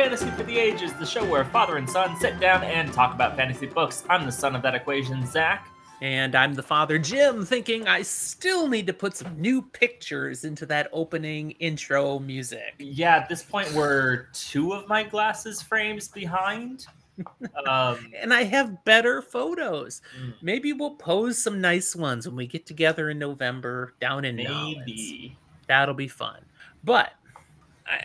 Fantasy for the Ages, the show where father and son sit down and talk about fantasy books. I'm the son of that equation, Zach. And I'm the father, Jim, thinking I still need to put some new pictures into that opening intro music. Yeah, at this point, we're two of my glasses frames behind. And I have better photos. Maybe we'll pose some nice ones when we get together in November down in Maybe. Nolens. That'll be fun. But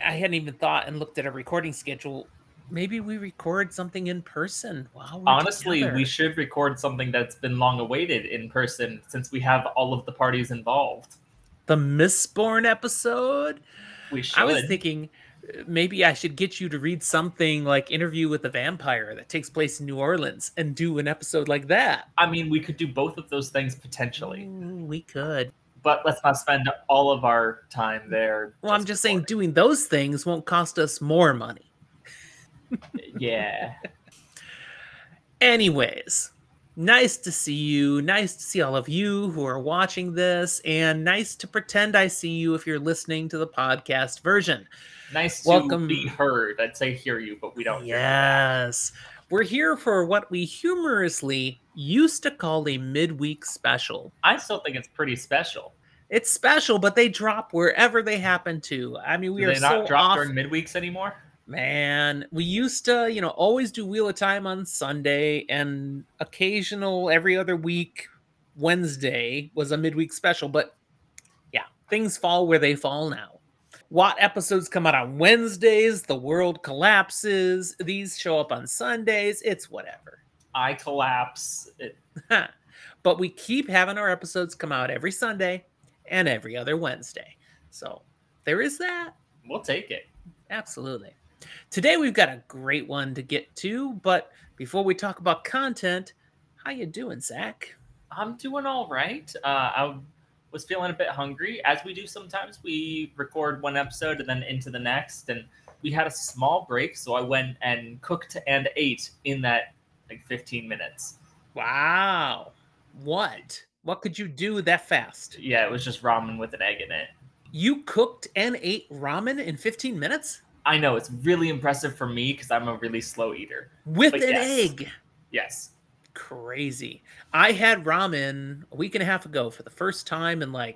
I hadn't even thought and looked at a recording schedule. Maybe we record something in person. Wow. Honestly, together. We should record something that's been long awaited in person since we have all of the parties involved. The Mistborn episode? We should. I was thinking maybe I should get you to read something like Interview with the Vampire that takes place in New Orleans and do an episode like that. I mean, we could do both of those things potentially. We could. But let's not spend all of our time there. Well, I'm just saying doing those things won't cost us more money. Yeah. Anyways, nice to see you. Nice to see all of you who are watching this. And nice to pretend I see you if you're listening to the podcast version. Nice to be heard. I'd say hear you, but we don't Yes. hear you. We're here for what we humorously used to call a midweek special. I still think it's pretty special. It's special, but they drop wherever they happen to. I mean, do they not drop during midweeks anymore? Man, we used to, always do Wheel of Time on Sunday, and occasional every other week Wednesday was a midweek special. But yeah, things fall where they fall now. Watt episodes come out on Wednesdays. The world collapses. These show up on Sundays. It's whatever. I collapse. But we keep having our episodes come out every Sunday and every other Wednesday. So there is that. We'll take it. Absolutely. Today we've got a great one to get to, but before we talk about content, how you doing, Zach? I'm doing all right. I was feeling a bit hungry. As we do sometimes, we record one episode and then into the next, and we had a small break, so I went and cooked and ate in that 15 minutes. Wow. What could you do that fast? Yeah, it was just ramen with an egg in it. You cooked and ate ramen in 15 minutes? I know. It's really impressive for me because I'm a really slow eater. With an egg? Yes. Crazy. I had ramen a week and a half ago for the first time in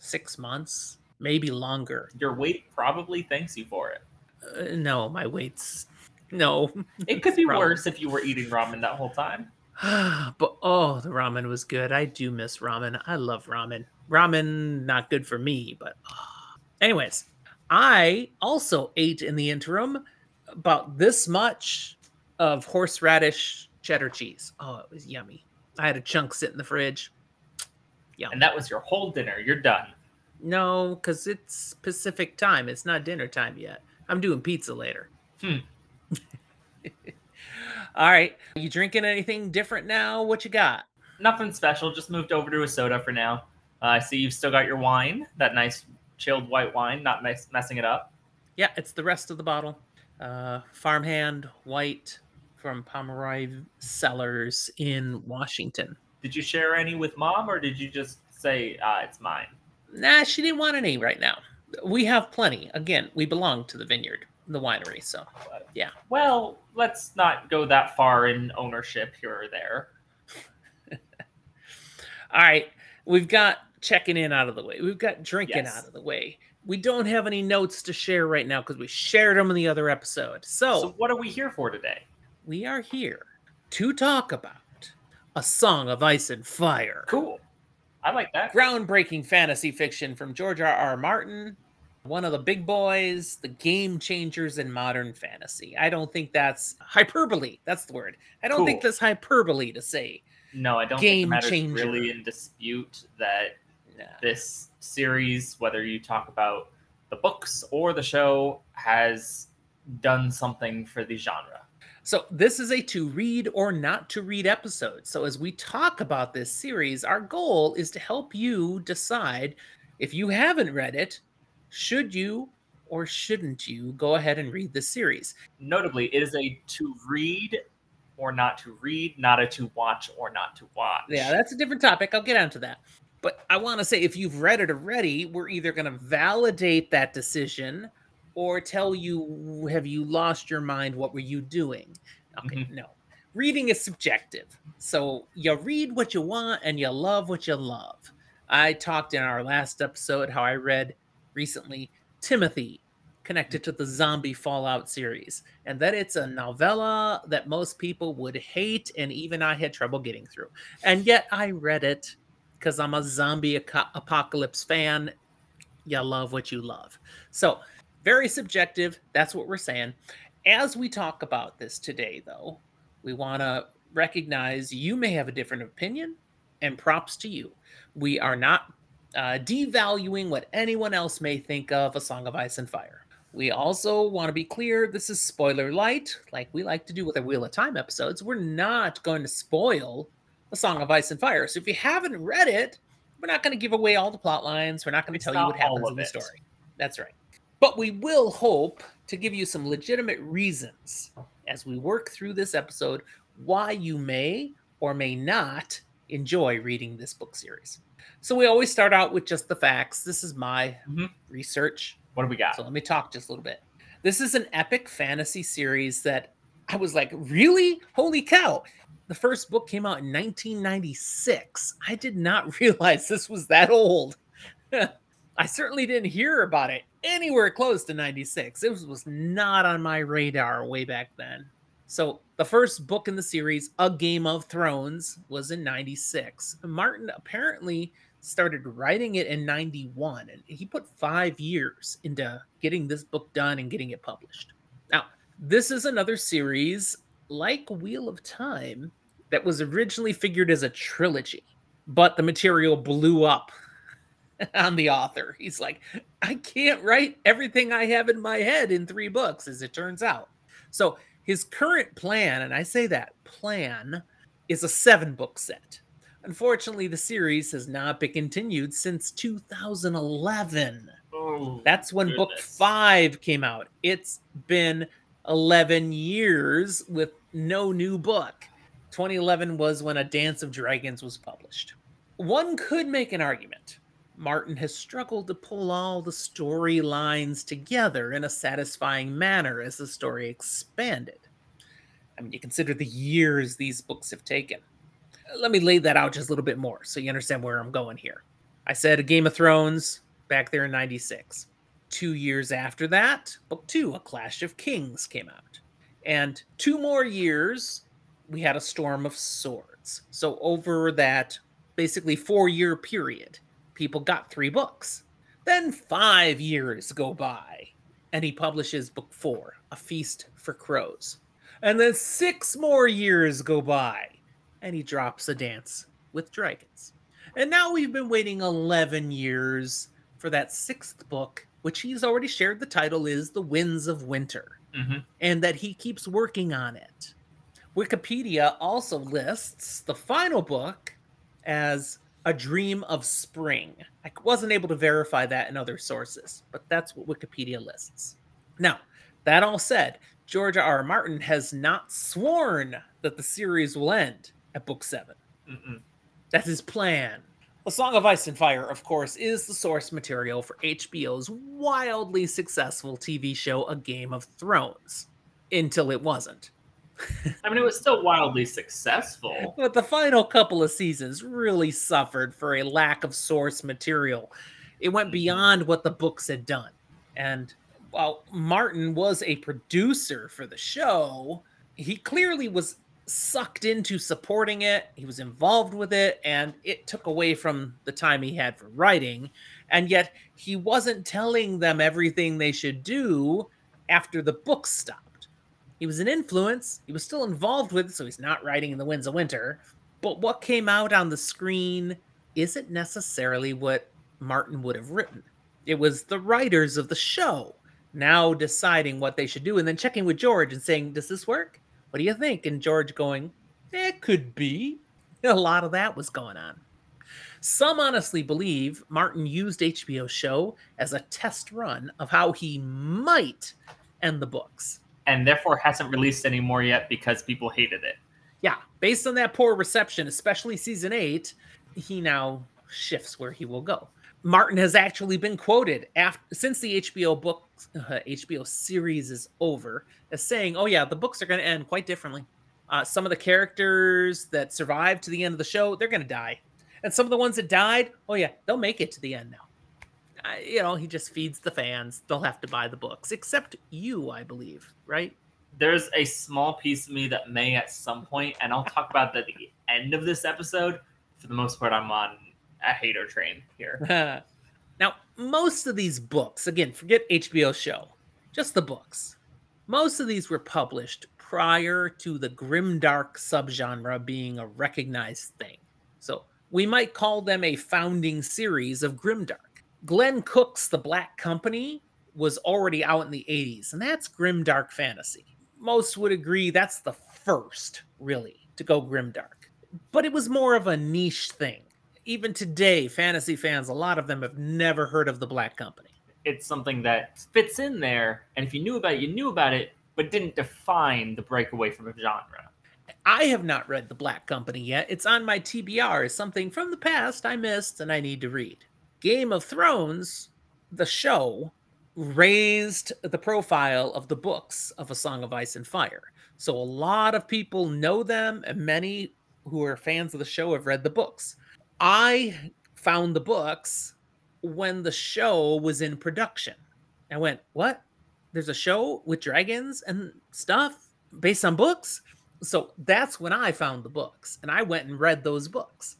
6 months, maybe longer. Your weight probably thanks you for it. No, my weight's... No. It could be worse if you were eating ramen that whole time. But, the ramen was good. I do miss ramen. I love ramen. Ramen, not good for me, but... Anyways, I also ate in the interim about this much of horseradish cheddar cheese. Oh, it was yummy. I had a chunk sit in the fridge. Yum. And that was your whole dinner. You're done. No, because it's Pacific time. It's not dinner time yet. I'm doing pizza later. All right. You drinking anything different now? What you got? Nothing special. Just moved over to a soda for now. I see you've still got your wine, that nice chilled white wine, not messing it up. Yeah, it's the rest of the bottle. Farmhand white from Pomeroy Cellars in Washington. Did you share any with mom, or did you just say, it's mine? Nah, she didn't want any right now. We have plenty. Again, we belong to the vineyard. The winery, so yeah. Well, let's not go that far in ownership here or there. All right, we've got checking in out of the way. We've got drinking out of the way. We don't have any notes to share right now because we shared them in the other episode. So what are we here for today? We are here to talk about A Song of Ice and Fire. Cool. I like that. Groundbreaking fantasy fiction from George R. R. Martin. One of the big boys, the game changers in modern fantasy. I don't think that's hyperbole. That's the word. I don't think that's hyperbole to say. No, I don't game think the matter's really in dispute that this series, whether you talk about the books or the show, has done something for the genre. So this is a to read or not to read episode. So as we talk about this series, our goal is to help you decide if you haven't read it, should you or shouldn't you go ahead and read this series? Notably, it is a to read or not to read, not a to watch or not to watch. Yeah, that's a different topic. I'll get onto that. But I want to say if you've read it already, we're either going to validate that decision or tell you, have you lost your mind? What were you doing? Okay, mm-hmm. No. Reading is subjective. So you read what you want and you love what you love. I talked in our last episode how I read recently Timothy, connected to the zombie Fallout series, and that it's a novella that most people would hate, and even I had trouble getting through. And yet I read it because I'm a zombie apocalypse fan. You love what you love. So very subjective. That's what we're saying. As we talk about this today, though, we want to recognize you may have a different opinion, and props to you. We are not devaluing what anyone else may think of A Song of Ice and Fire. We also want to be clear, this is spoiler light, like we like to do with our Wheel of Time episodes. We're not going to spoil A Song of Ice and Fire. So if you haven't read it, we're not going to give away all the plot lines. We're not going to tell you what happens in the story. That's right. But we will hope to give you some legitimate reasons as we work through this episode why you may or may not enjoy reading this book series. So we always start out with just the facts. This is my research. What do we got? So let me talk just a little bit. This is an epic fantasy series that I was like, really? Holy cow. The first book came out in 1996. I did not realize this was that old. I certainly didn't hear about it anywhere close to 96. It was not on my radar way back then. So the first book in the series, A Game of Thrones, was in 96. Martin apparently started writing it in 91, and he put 5 years into getting this book done and getting it published. Now, this is another series, like Wheel of Time, that was originally figured as a trilogy, but the material blew up on the author. He's like, I can't write everything I have in my head in 3 books, as it turns out. So his current plan, and I say that plan, is a 7-book set. Unfortunately, the series has not been continued since 2011. Oh, that's when book 5 came out. It's been 11 years with no new book. 2011 was when A Dance of Dragons was published. One could make an argument Martin has struggled to pull all the storylines together in a satisfying manner as the story expanded. I mean, you consider the years these books have taken. Let me lay that out just a little bit more so you understand where I'm going here. I said A Game of Thrones back there in 96. 2 years after that, book 2, A Clash of Kings came out. And 2 more years, we had A Storm of Swords. So over that basically 4-year period, people got 3 books. Then 5 years go by, and he publishes book 4, A Feast for Crows. And then 6 more years go by, and he drops A Dance with Dragons. And now we've been waiting 11 years for that 6th book, which he's already shared the title is The Winds of Winter, and that he keeps working on it. Wikipedia also lists the final book as A Dream of Spring. I wasn't able to verify that in other sources, but that's what Wikipedia lists. Now, that all said, George R. R. Martin has not sworn that the series will end at book 7. That's his plan. A Song of Ice and Fire, of course, is the source material for HBO's wildly successful TV show, A Game of Thrones, until it wasn't. I mean, it was still wildly successful. But the final couple of seasons really suffered for a lack of source material. It went beyond what the books had done. And while Martin was a producer for the show, he clearly was sucked into supporting it. He was involved with it, and it took away from the time he had for writing. And yet he wasn't telling them everything they should do after the book stopped. He was an influence. He was still involved with it, so he's not writing in The Winds of Winter. But what came out on the screen isn't necessarily what Martin would have written. It was the writers of the show now deciding what they should do and then checking with George and saying, does this work? What do you think? And George going, it could be. A lot of that was going on. Some honestly believe Martin used HBO's show as a test run of how he might end the books, and therefore hasn't released any more yet because people hated it. Yeah, based on that poor reception, especially season 8, he now shifts where he will go. Martin has actually been quoted since the HBO books, HBO series is over, as saying, oh yeah, the books are going to end quite differently. Some of the characters that survived to the end of the show, they're going to die. And some of the ones that died, oh yeah, they'll make it to the end now. You know, he just feeds the fans. They'll have to buy the books, except you, I believe, right? There's a small piece of me that may at some point, and I'll talk about that at the end of this episode. For the most part, I'm on a hater train here. Now, most of these books, again, forget HBO show, just the books. Most of these were published prior to the grimdark subgenre being a recognized thing. So we might call them a founding series of grimdark. Glenn Cook's The Black Company was already out in the 80s, and that's grimdark fantasy. Most would agree that's the first, really, to go grimdark. But it was more of a niche thing. Even today, fantasy fans, a lot of them have never heard of The Black Company. It's something that fits in there, and if you knew about it, you knew about it, but didn't define the breakaway from a genre. I have not read The Black Company yet. It's on my TBR as something from the past I missed and I need to read. Game of Thrones, the show, raised the profile of the books of A Song of Ice and Fire. So a lot of people know them, and many who are fans of the show have read the books. I found the books when the show was in production. I went, what? There's a show with dragons and stuff based on books? So that's when I found the books, and I went and read those books.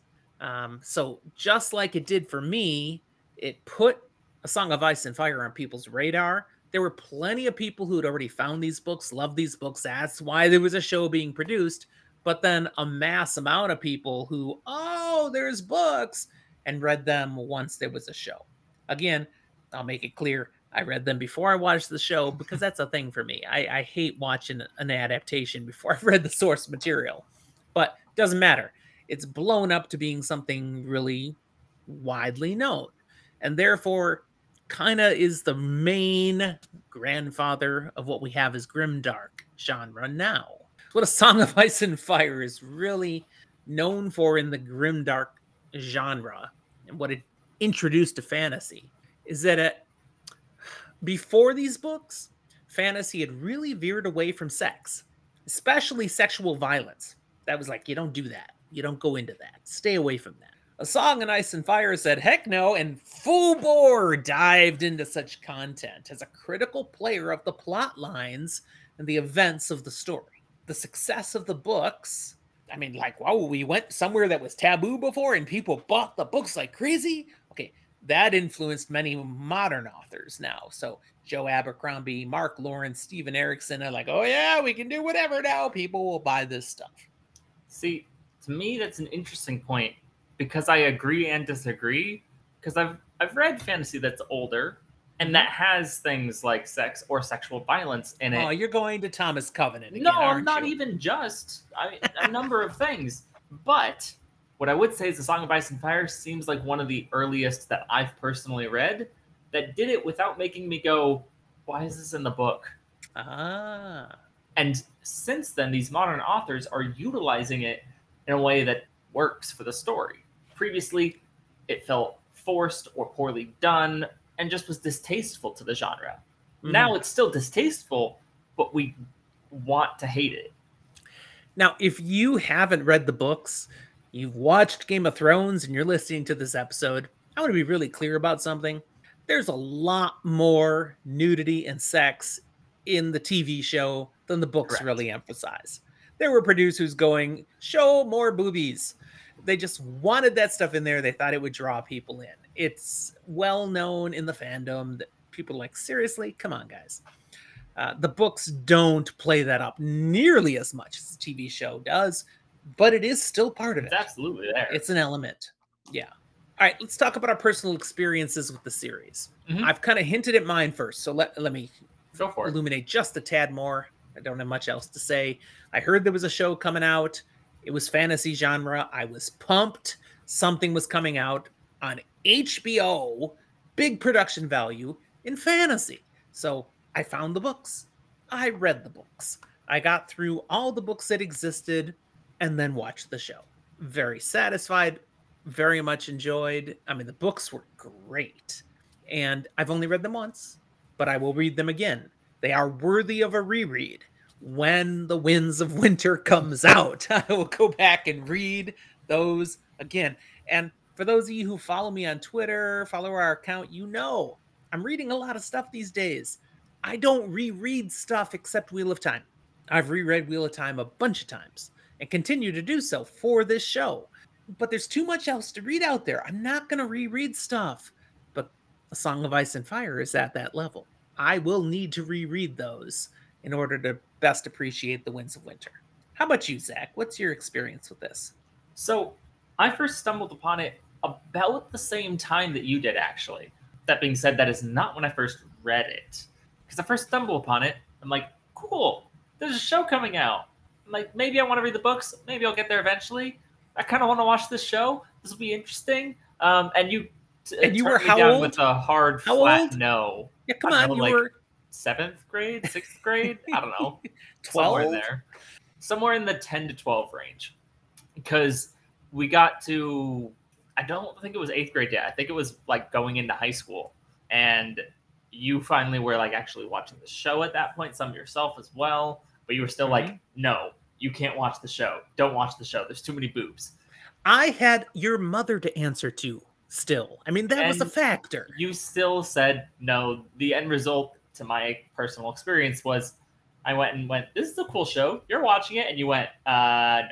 So just like it did for me, it put A Song of Ice and Fire on people's radar. There were plenty of people who had already found these books, loved these books. That's why there was a show being produced. But then a mass amount of people who, oh, there's books, and read them once there was a show. Again, I'll make it clear. I read them before I watched the show because that's a thing for me. I hate watching an adaptation before I've read the source material, but doesn't matter. It's blown up to being something really widely known, and therefore kind of is the main grandfather of what we have as grimdark genre now. What A Song of Ice and Fire is really known for in the grimdark genre and what it introduced to fantasy is that before these books, fantasy had really veered away from sex, especially sexual violence. That was like, you don't do that. You don't go into that. Stay away from that. A Song of Ice and Fire said, heck no, and full bore dived into such content as a critical player of the plot lines and the events of the story. The success of the books, I mean, like, wow, we went somewhere that was taboo before and people bought the books like crazy. Okay, that influenced many modern authors now. So Joe Abercrombie, Mark Lawrence, Stephen Erickson are like, oh yeah, we can do whatever now. People will buy this stuff. See, to me, that's an interesting point because I agree and disagree because I've read fantasy that's older and that has things like sex or sexual violence in it. Oh, you're going to Thomas Covenant again, aren't you? No, I'm not even just. A number of things. But what I would say is The Song of Ice and Fire seems like one of the earliest that I've personally read that did it without making me go, why is this in the book? Ah. And since then, these modern authors are utilizing it in a way that works for the story. Previously, it felt forced or poorly done and just was distasteful to the genre. Mm-hmm. Now it's still distasteful, but we want to hate it. Now, if you haven't read the books, you've watched Game of Thrones, and you're listening to this episode, I want to be really clear about something. There's a lot more nudity and sex in the TV show than the books Correct. Really emphasize. There were producers going, show more boobies. They just wanted that stuff in there. They thought it would draw people in. It's well known in the fandom that people are like, seriously, come on, guys. The books don't play that up nearly as much as the TV show does, but it is still part of it. It's absolutely there. It's an element. Yeah. All right, let's talk about our personal experiences with the series. Mm-hmm. I've kind of hinted at mine first, so let me Go for illuminate it. Just a tad more. I don't have much else to say. I heard there was a show coming out. It was fantasy genre. I was pumped. Something was coming out on HBO, big production value in fantasy. So I found the books. I read the books. I got through all the books that existed and then watched the show. Very satisfied, very much enjoyed. I mean, the books were great, and I've only read them once, but I will read them again. They are worthy of a reread. When The Winds of Winter comes out, I will go back and read those again. And for those of you who follow me on Twitter, follow our account, you know I'm reading a lot of stuff these days. I don't reread stuff except Wheel of Time. I've reread Wheel of Time a bunch of times and continue to do so for this show. But there's too much else to read out there. I'm not going to reread stuff. But A Song of Ice and Fire is at that level. I will need to reread those in order to best appreciate The Winds of Winter. How about you, Zach? What's your experience with this? So I first stumbled upon it about the same time that you did, actually. That being said, that is not when I first read it. Because I first stumbled upon it. I'm like, cool, there's a show coming out. I'm like, maybe I want to read the books. Maybe I'll get there eventually. I kind of want to watch this show. This will be interesting. And you were how down old? With a hard, how flat old? No. Yeah, come on. Know, you like were 7th grade, 6th grade? I don't know. 12? Somewhere there. Somewhere in the 10 to 12 range. Because we got to, I don't think it was 8th grade yet. I think it was like going into high school. And you finally were like actually watching the show at that point, some yourself as well. But you were still like, no, you can't watch the show. Don't watch the show. There's too many boobs. I had your mother to answer to still. I mean, that was a factor. You still said no. The end result to my personal experience was I went, this is a cool show. You're watching it. And you went, no.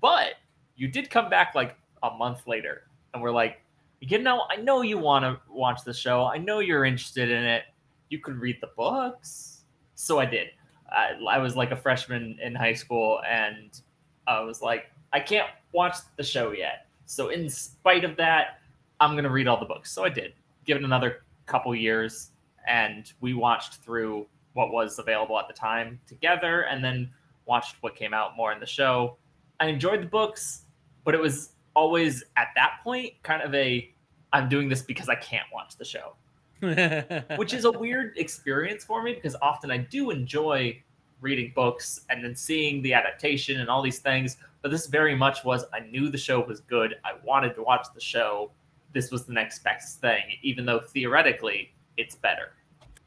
But you did come back like a month later. And we're like, you know, I know you want to watch the show. I know you're interested in it. You could read the books. So I did. I was like a freshman in high school, and I was like, I can't watch the show yet. So in spite of that, I'm going to read all the books. So I did. Give it another couple years, and we watched through what was available at the time together, and then watched what came out more in the show. I enjoyed the books, but it was always at that point kind of a, I'm doing this because I can't watch the show, which is a weird experience for me because often I do enjoy reading books and then seeing the adaptation and all these things. But this very much was, I knew the show was good. I wanted to watch the show. This was the next best thing, even though theoretically it's better.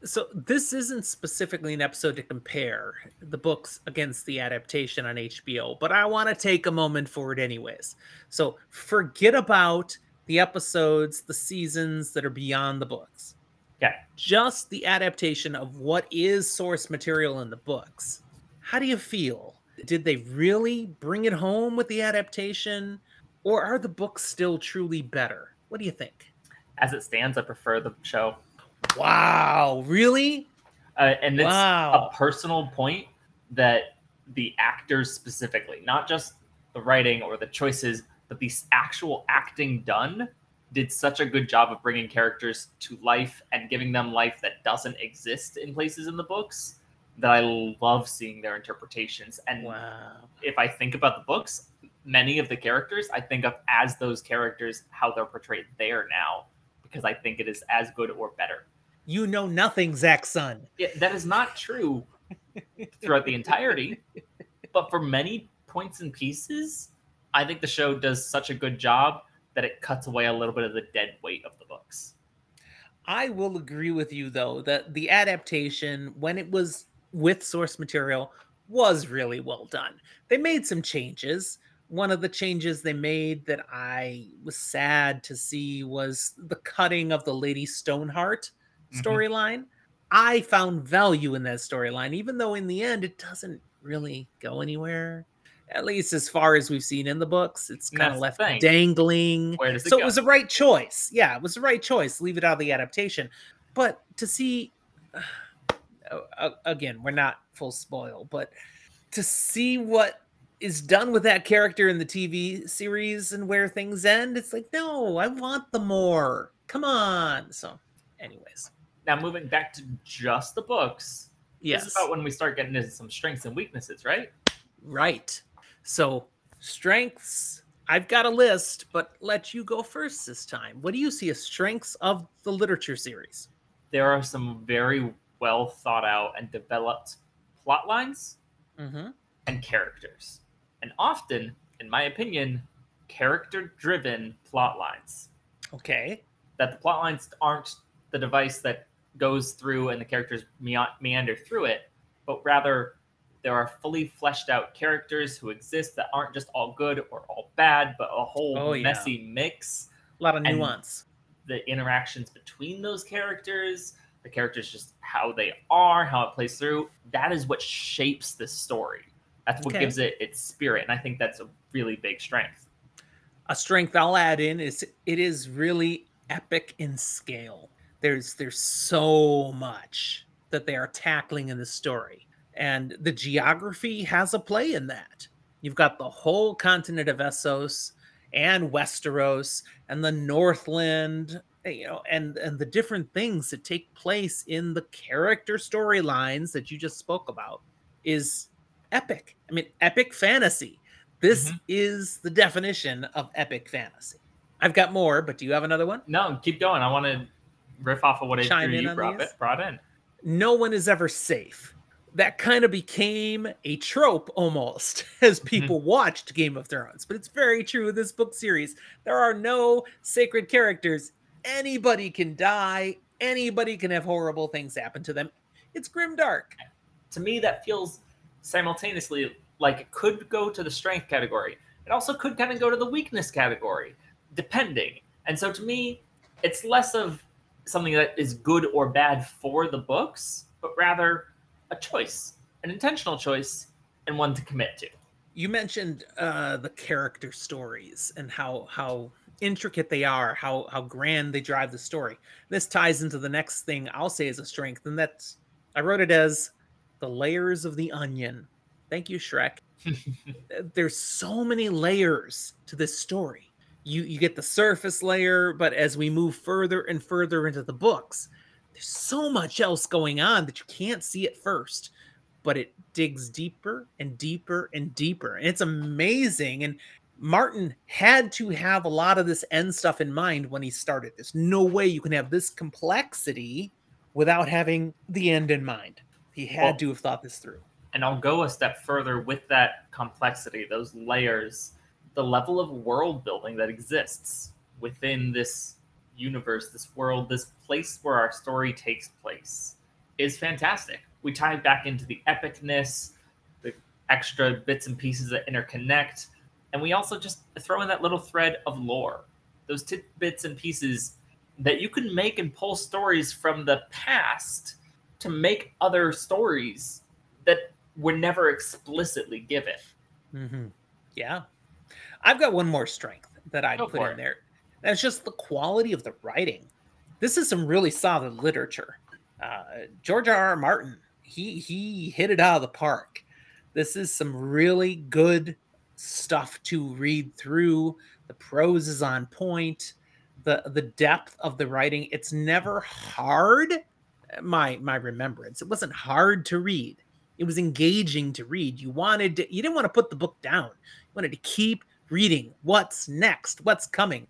So this isn't specifically an episode to compare the books against the adaptation on HBO, but I want to take a moment for it anyways. So forget about the episodes, the seasons that are beyond the books. Yeah. Just the adaptation of what is source material in the books. How do you feel? Did they really bring it home with the adaptation, or are the books still truly better? What do you think? As it stands, I prefer the show. Wow, really? And it's a personal point that the actors specifically, not just the writing or the choices, but the actual acting done did such a good job of bringing characters to life and giving them life that doesn't exist in places in the books that I love seeing their interpretations. And if I think about the books, many of the characters I think of as those characters, how they're portrayed there now, because I think it is as good or better. You know nothing, Zach's son. Yeah, that is not true throughout the entirety. But for many points and pieces, I think the show does such a good job that it cuts away a little bit of the dead weight of the books. I will agree with you, though, that the adaptation, when it was with source material, was really well done. They made some changes. One of the changes they made that I was sad to see was the cutting of the Lady Stoneheart storyline. I found value in that storyline, even though in the end it doesn't really go anywhere. At least as far as we've seen in the books, it's kind of left dangling. So it was the right choice. Yeah, it was the right choice. Leave it out of the adaptation. But to see, again, we're not full spoil, but to see what is done with that character in the TV series and where things end, it's like, no, I want the more. Come on. So anyways. Now moving back to just the books. Yes. This is about when we start getting into some strengths and weaknesses, right? Right. So strengths, I've got a list, but let you go first this time. What do you see as strengths of the literature series? There are some very well thought out and developed plot lines and characters. And often, in my opinion, character-driven plot lines. Okay. That the plot lines aren't the device that goes through and the characters meander through it, but rather there are fully fleshed out characters who exist that aren't just all good or all bad, but a whole messy mix. A lot of nuance. The interactions between those characters, the characters, just how they are, how it plays through. That is what shapes this story. That's what gives it its spirit. And I think that's a really big strength. A strength I'll add in is it is really epic in scale. There's so much that they are tackling in the story. And the geography has a play in that. You've got the whole continent of Essos and Westeros and the Northland, you know, and the different things that take place in the character storylines that you just spoke about is epic. I mean, epic fantasy. This is the definition of epic fantasy. I've got more, but do you have another one? No, keep going. I want to riff off of what you brought in. No one is ever safe. That kind of became a trope almost as people watched Game of Thrones. But it's very true in this book series. There are no sacred characters. Anybody can die. Anybody can have horrible things happen to them. It's grimdark. To me, that feels simultaneously like it could go to the strength category. It also could kind of go to the weakness category, depending. And so to me, it's less of something that is good or bad for the books, but rather a choice, an intentional choice, and one to commit to. You mentioned the character stories and how intricate they are, how grand they drive the story. This ties into the next thing I'll say is a strength, and that's, I wrote it as the layers of the onion. Thank you, Shrek. There's so many layers to this story. You get the surface layer, but as we move further and further into the books, there's so much else going on that you can't see at first, but it digs deeper and deeper and deeper. And it's amazing. And Martin had to have a lot of this end stuff in mind when he started. There's no way you can have this complexity without having the end in mind. He had to have thought this through. And I'll go a step further with that complexity, those layers, the level of world building that exists within this universe, this world, this place where our story takes place is fantastic. We tie back into the epicness, the extra bits and pieces that interconnect, and we also just throw in that little thread of lore, those tidbits and pieces that you can make and pull stories from the past to make other stories that were never explicitly given. Mm-hmm. Yeah. I've got one more strength that I'd put in there. That's just the quality of the writing. This is some really solid literature. George R. R. Martin, he hit it out of the park. This is some really good stuff to read through. The prose is on point. The depth of the writing, it's never hard. My remembrance, it wasn't hard to read. It was engaging to read. You didn't want to put the book down. You wanted to keep reading. What's next? What's coming?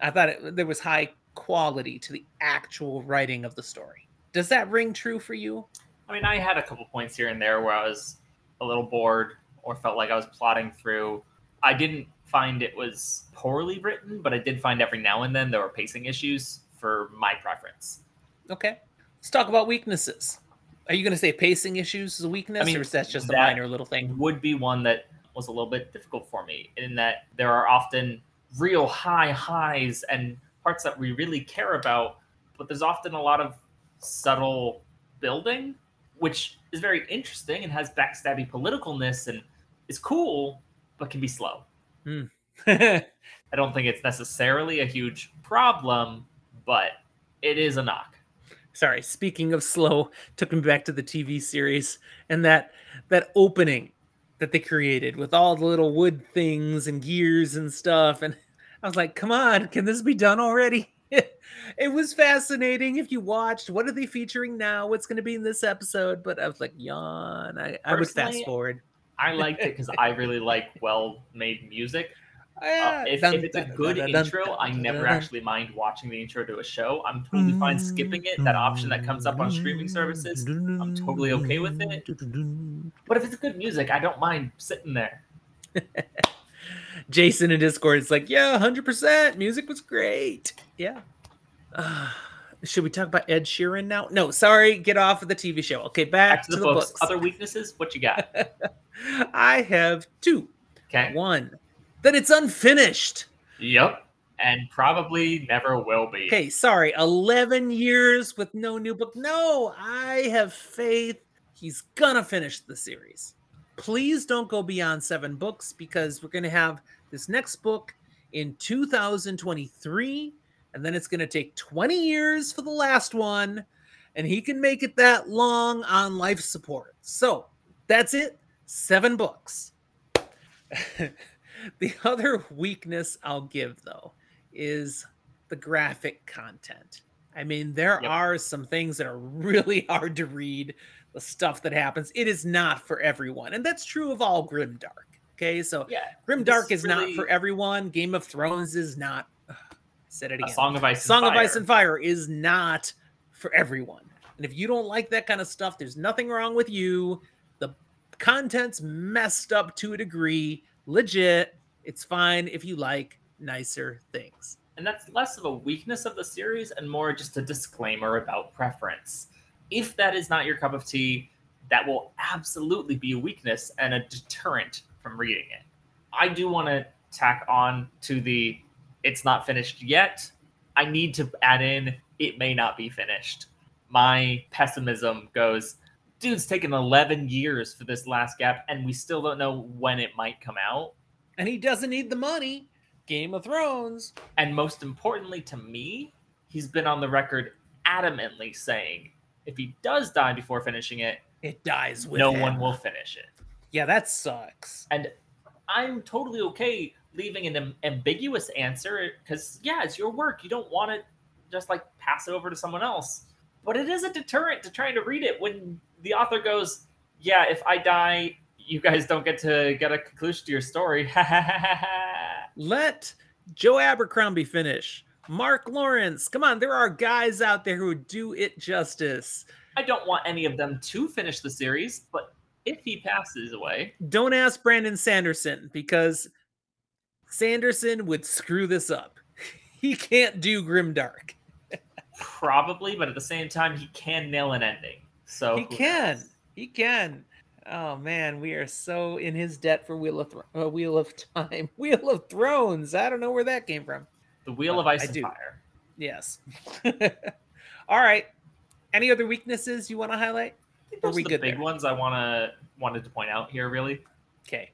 I thought there was high quality to the actual writing of the story. Does that ring true for you? I mean, I had a couple points here and there where I was a little bored or felt like I was plodding through. I didn't find it was poorly written, but I did find every now and then there were pacing issues for my preference. Okay. Let's talk about weaknesses. Are you going to say pacing issues is a weakness, or is that just a minor little thing? Would be one that was a little bit difficult for me, in that there are often real high highs and parts that we really care about, but there's often a lot of subtle building, which is very interesting and has backstabby politicalness and is cool, but can be slow. I don't think it's necessarily a huge problem, but it is a knock. Sorry, speaking of slow, took me back to the TV series and that opening that they created with all the little wood things and gears and stuff. And I was like, come on, can this be done already? It was fascinating. If you watched, what are they featuring now? What's going to be in this episode? But I was like, yawn. I would fast forward. I liked it because I really like well-made music. If it's a good intro, I never actually mind watching the intro to a show. I'm totally fine skipping it. That option that comes up on streaming services, I'm totally okay with it. But if it's good music, I don't mind sitting there. Jason in Discord is like, yeah, 100%. Music was great. Yeah. Should we talk about Ed Sheeran now? No, sorry. Get off of the TV show. Okay, back to the books. Other weaknesses? What you got? I have two. Okay. One, that it's unfinished. Yep. And probably never will be. Okay, sorry. 11 years with no new book. No, I have faith. He's going to finish the series. Please don't go beyond 7 books, because we're going to have this next book in 2023. And then it's going to take 20 years for the last one. And he can make it that long on life support. So that's it. 7 books. The other weakness I'll give, though, is the graphic content. I mean, there are some things that are really hard to read, the stuff that happens. It is not for everyone. And that's true of all Grimdark. Okay, so Grimdark is really not for everyone. Game of Thrones is not. Said it again. A Song of Ice and Fire is not for everyone. And if you don't like that kind of stuff, there's nothing wrong with you. The content's messed up to a degree. Legit. It's fine if you like nicer things. And that's less of a weakness of the series and more just a disclaimer about preference. If that is not your cup of tea, that will absolutely be a weakness and a deterrent from reading it. I do want to tack on to the it's not finished yet. I need to add in it may not be finished. My pessimism goes, dude's taken 11 years for this last gap and we still don't know when it might come out. And he doesn't need the money. Game of Thrones. And most importantly to me, he's been on the record adamantly saying if he does die before finishing it, it dies with no one will finish it. Yeah, that sucks. And I'm totally okay leaving an ambiguous answer because, yeah, it's your work. You don't want to just, like, pass it over to someone else. But it is a deterrent to trying to read it when the author goes, yeah, if I die, you guys don't get to get a conclusion to your story. Let Joe Abercrombie finish. Mark Lawrence. Come on, there are guys out there who do it justice. I don't want any of them to finish the series, but if he passes away... Don't ask Brandon Sanderson, because Sanderson would screw this up. He can't do Grimdark. Probably, but at the same time, he can nail an ending. So He can. Oh, man, we are so in his debt for Wheel of Time. Wheel of Thrones. I don't know where that came from. The Wheel of Ice and Fire. Yes. All right. Any other weaknesses you want to highlight? I think those are the big ones I wanted to point out here, really. Okay.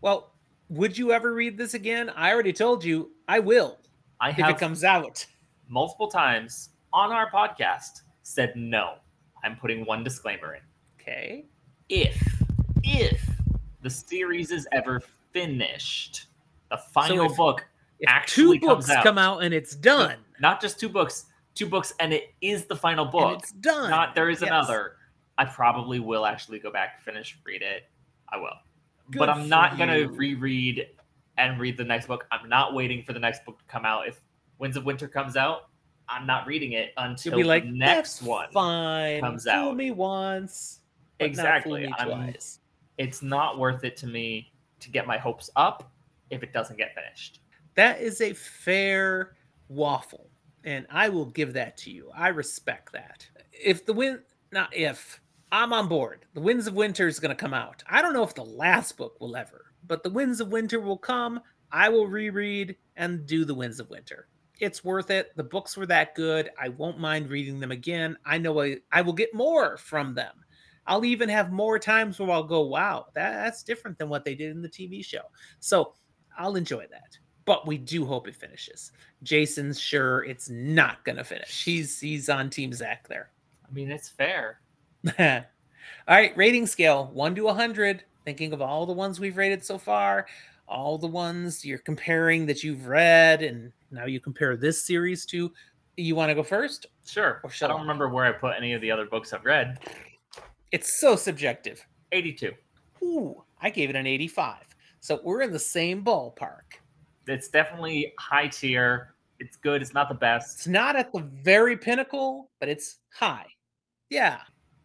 Well, would you ever read this again? I already told you I will. I have, if it comes out. Multiple times on our podcast said no. I'm putting one disclaimer in. Okay. If the series is ever finished, the final book actually comes out. 2 books come out and it's done. Not just 2 books, 2 books, and it is the final book. And it's done. Not there is another. I probably will actually go back, finish, read it. I will. Good, but I'm not going to reread and read the next book. I'm not waiting for the next book to come out. If Winds of Winter comes out, I'm not reading it until the next one comes out. Fool me once. But exactly. It's not worth it to me to get my hopes up if it doesn't get finished. That is a fair waffle, and I will give that to you. I respect that. I'm on board. The Winds of Winter is going to come out. I don't know if the last book will ever, but the Winds of Winter will come. I will reread and do the Winds of Winter. It's worth it. The books were that good. I won't mind reading them again. I know I will get more from them. I'll even have more times where I'll go, wow, that's different than what they did in the TV show. So I'll enjoy that. But we do hope it finishes. Jason's sure it's not going to finish. He's on Team Zach there. I mean, it's fair. All right, rating scale, 1 to 100. Thinking of all the ones we've rated so far, all the ones you're comparing that you've read, and now you compare this series to. You want to go first? Sure. Or I don't remember where I put any of the other books I've read. It's so subjective. 82. Ooh, I gave it an 85. So we're in the same ballpark. It's definitely high tier. It's good. It's not the best. It's not at the very pinnacle, but it's high. Yeah,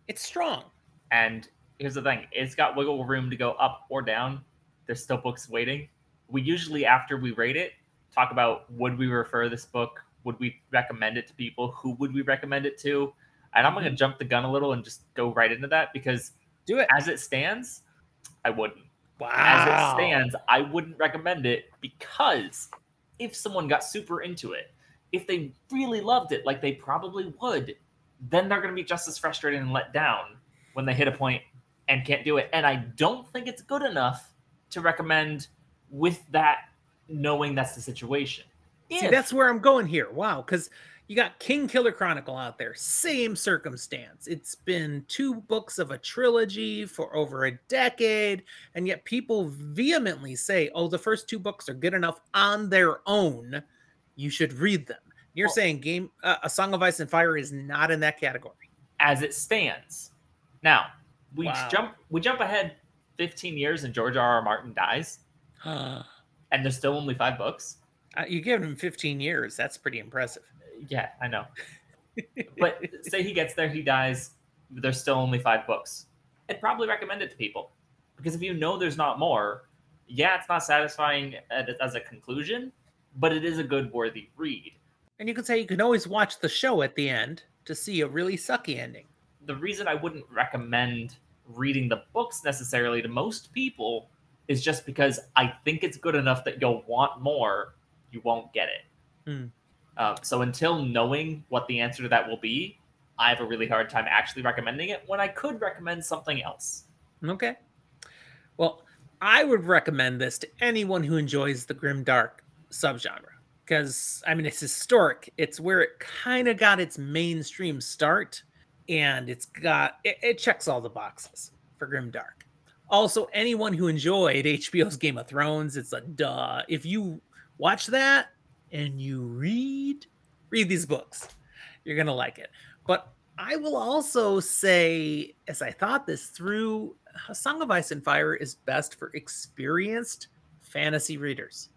it's strong. And here's the thing. It's got wiggle room to go up or down. There's still books waiting. we usually, after we rate it, talk about would we refer this book, would we recommend it to people, who would we recommend it to? And I'm going to jump the gun a little and just go right into that, because do it as it stands, I wouldn't. Wow. As it stands, I wouldn't recommend it, because if someone got super into it, if they really loved it, like they probably would, then they're going to be just as frustrated and let down when they hit a point and can't do it. And I don't think it's good enough to recommend with that, knowing that's the situation. See, that's where I'm going here. Wow. Because you got King Killer Chronicle out there. Same circumstance. It's been two books of a trilogy for over a decade. And yet people vehemently say, oh, the first two books are good enough on their own. You should read them. You're saying A Song of Ice and Fire is not in that category. As it stands. Now, we jump ahead 15 years and George R. R. Martin dies. And there's still only 5 books. You give him 15 years. That's pretty impressive. Yeah, I know. But say he gets there, he dies. There's still only 5 books. I'd probably recommend it to people. Because if you know there's not more, yeah, it's not satisfying as a conclusion, but it is a good, worthy read. And you could say you can always watch the show at the end to see a really sucky ending. The reason I wouldn't recommend reading the books necessarily to most people is just because I think it's good enough that you'll want more, you won't get it. So until knowing what the answer to that will be, I have a really hard time actually recommending it when I could recommend something else. Okay. Well, I would recommend this to anyone who enjoys the grimdark subgenre. Because, I mean, it's historic. It's where it kind of got its mainstream start, and it checks all the boxes for grimdark. Also, anyone who enjoyed HBO's Game of Thrones, it's a duh. If you watch that and you read these books, you're going to like it. But I will also say, as I thought this through, A Song of Ice and Fire is best for experienced fantasy readers.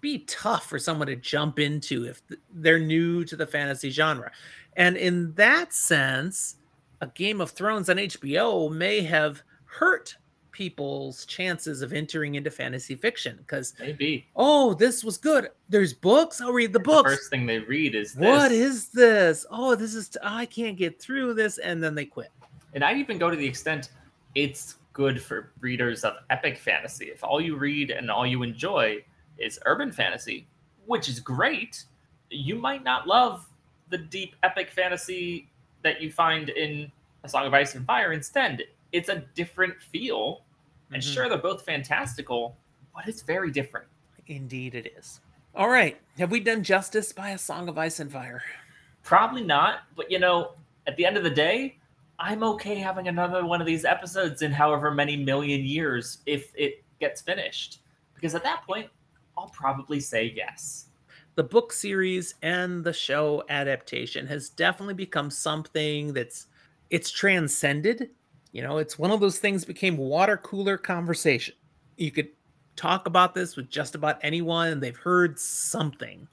Be tough for someone to jump into if they're new to the fantasy genre. And in that sense, A Game of Thrones on HBO may have hurt people's chances of entering into fantasy fiction, because maybe, oh, this was good, there's books, I'll read the books. The first thing they read is this. What is this? Oh, this is I can't get through this, and then they quit. And I'd even go to the extent it's good for readers of epic fantasy. If all you read and all you enjoy is urban fantasy, which is great, you might not love the deep epic fantasy that you find in A Song of Ice and Fire. Instead, it's a different feel. And sure, they're both fantastical, but it's very different. Indeed it is. All right. Have we done justice by A Song of Ice and Fire? Probably not. But, you know, at the end of the day, I'm okay having another one of these episodes in however many million years if it gets finished. Because at that point, I'll probably say yes. The book series and the show adaptation has definitely become something that's transcended. You know, it's one of those things became water cooler conversation. You could talk about this with just about anyone, and they've heard something.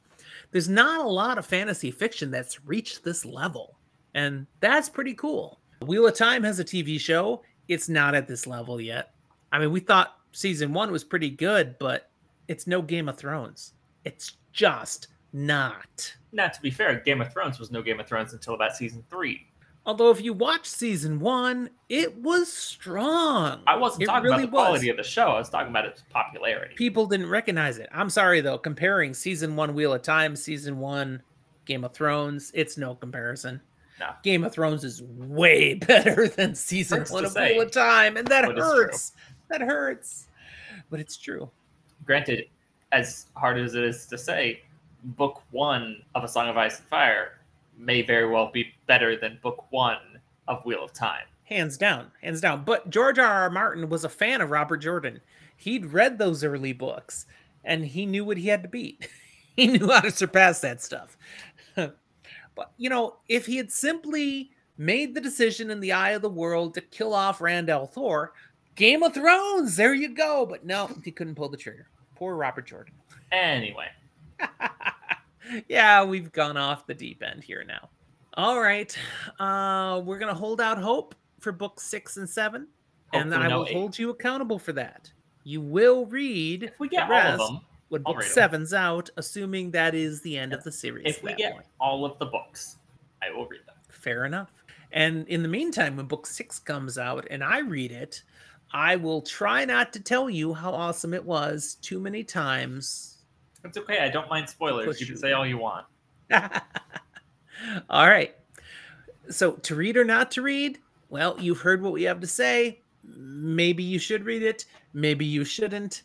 There's not a lot of fantasy fiction that's reached this level, and that's pretty cool. Wheel of Time has a TV show. It's not at this level yet. I mean, we thought season 1 was pretty good, but it's no Game of Thrones. It's just not. Now, to be fair, Game of Thrones was no Game of Thrones until about season 3. Although if you watch season 1, it was strong. I wasn't talking about the quality of the show. I was talking about its popularity. People didn't recognize it. I'm sorry, though. Comparing season 1 Wheel of Time, season 1 Game of Thrones, it's no comparison. No. Game of Thrones is way better than season 1 of Wheel of Time. And that hurts. That hurts. But it's true. Granted, as hard as it is to say, book 1 of A Song of Ice and Fire may very well be better than book 1 of Wheel of Time. Hands down. But George R. R. Martin was a fan of Robert Jordan. He'd read those early books, and he knew what he had to beat. He knew how to surpass that stuff. But, you know, if he had simply made the decision in The Eye of the World to kill off Rand al'Thor, Game of Thrones, there you go. But no, he couldn't pull the trigger. Poor Robert Jordan. Anyway. Yeah, we've gone off the deep end here now. All right. We're going to hold out hope for books 6 and 7. Hopefully and I will hold you accountable for that. You will read if we get the rest, all of them. When book seven's out, assuming that is the end of the series. If we get all of the books, I will read them. Fair enough. And in the meantime, when book 6 comes out and I read it, I will try not to tell you how awesome it was too many times. That's okay. I don't mind spoilers. You can say all you want. All right. So to read or not to read? Well, you've heard what we have to say. Maybe you should read it. Maybe you shouldn't.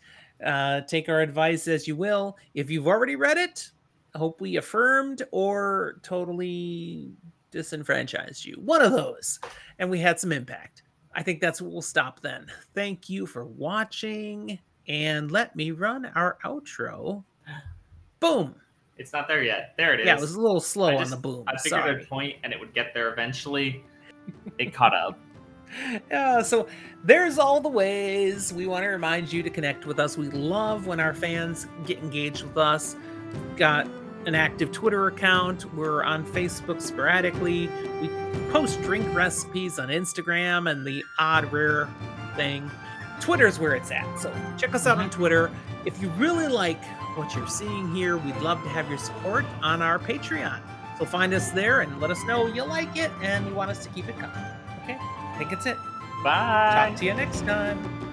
Take our advice as you will. If you've already read it, I hope we affirmed or totally disenfranchised you. One of those. And we had some impact. I think that's what we'll stop then. Thank you for watching. And let me run our outro. Boom. It's not there yet. There it is. Yeah, it was a little slow on the boom. I figured I'd point and it would get there eventually. It caught up. Yeah, so there's all the ways we want to remind you to connect with us. We love when our fans get engaged with us. We've got an active Twitter account. We're on Facebook sporadically. We post drink recipes on Instagram and the odd rare thing. Twitter's where it's at. So check us out on Twitter. If you really like what you're seeing here, we'd love to have your support on our Patreon. So find us there and let us know you like it and you want us to keep it coming. Okay? I think it's it. Bye. Talk to you next time.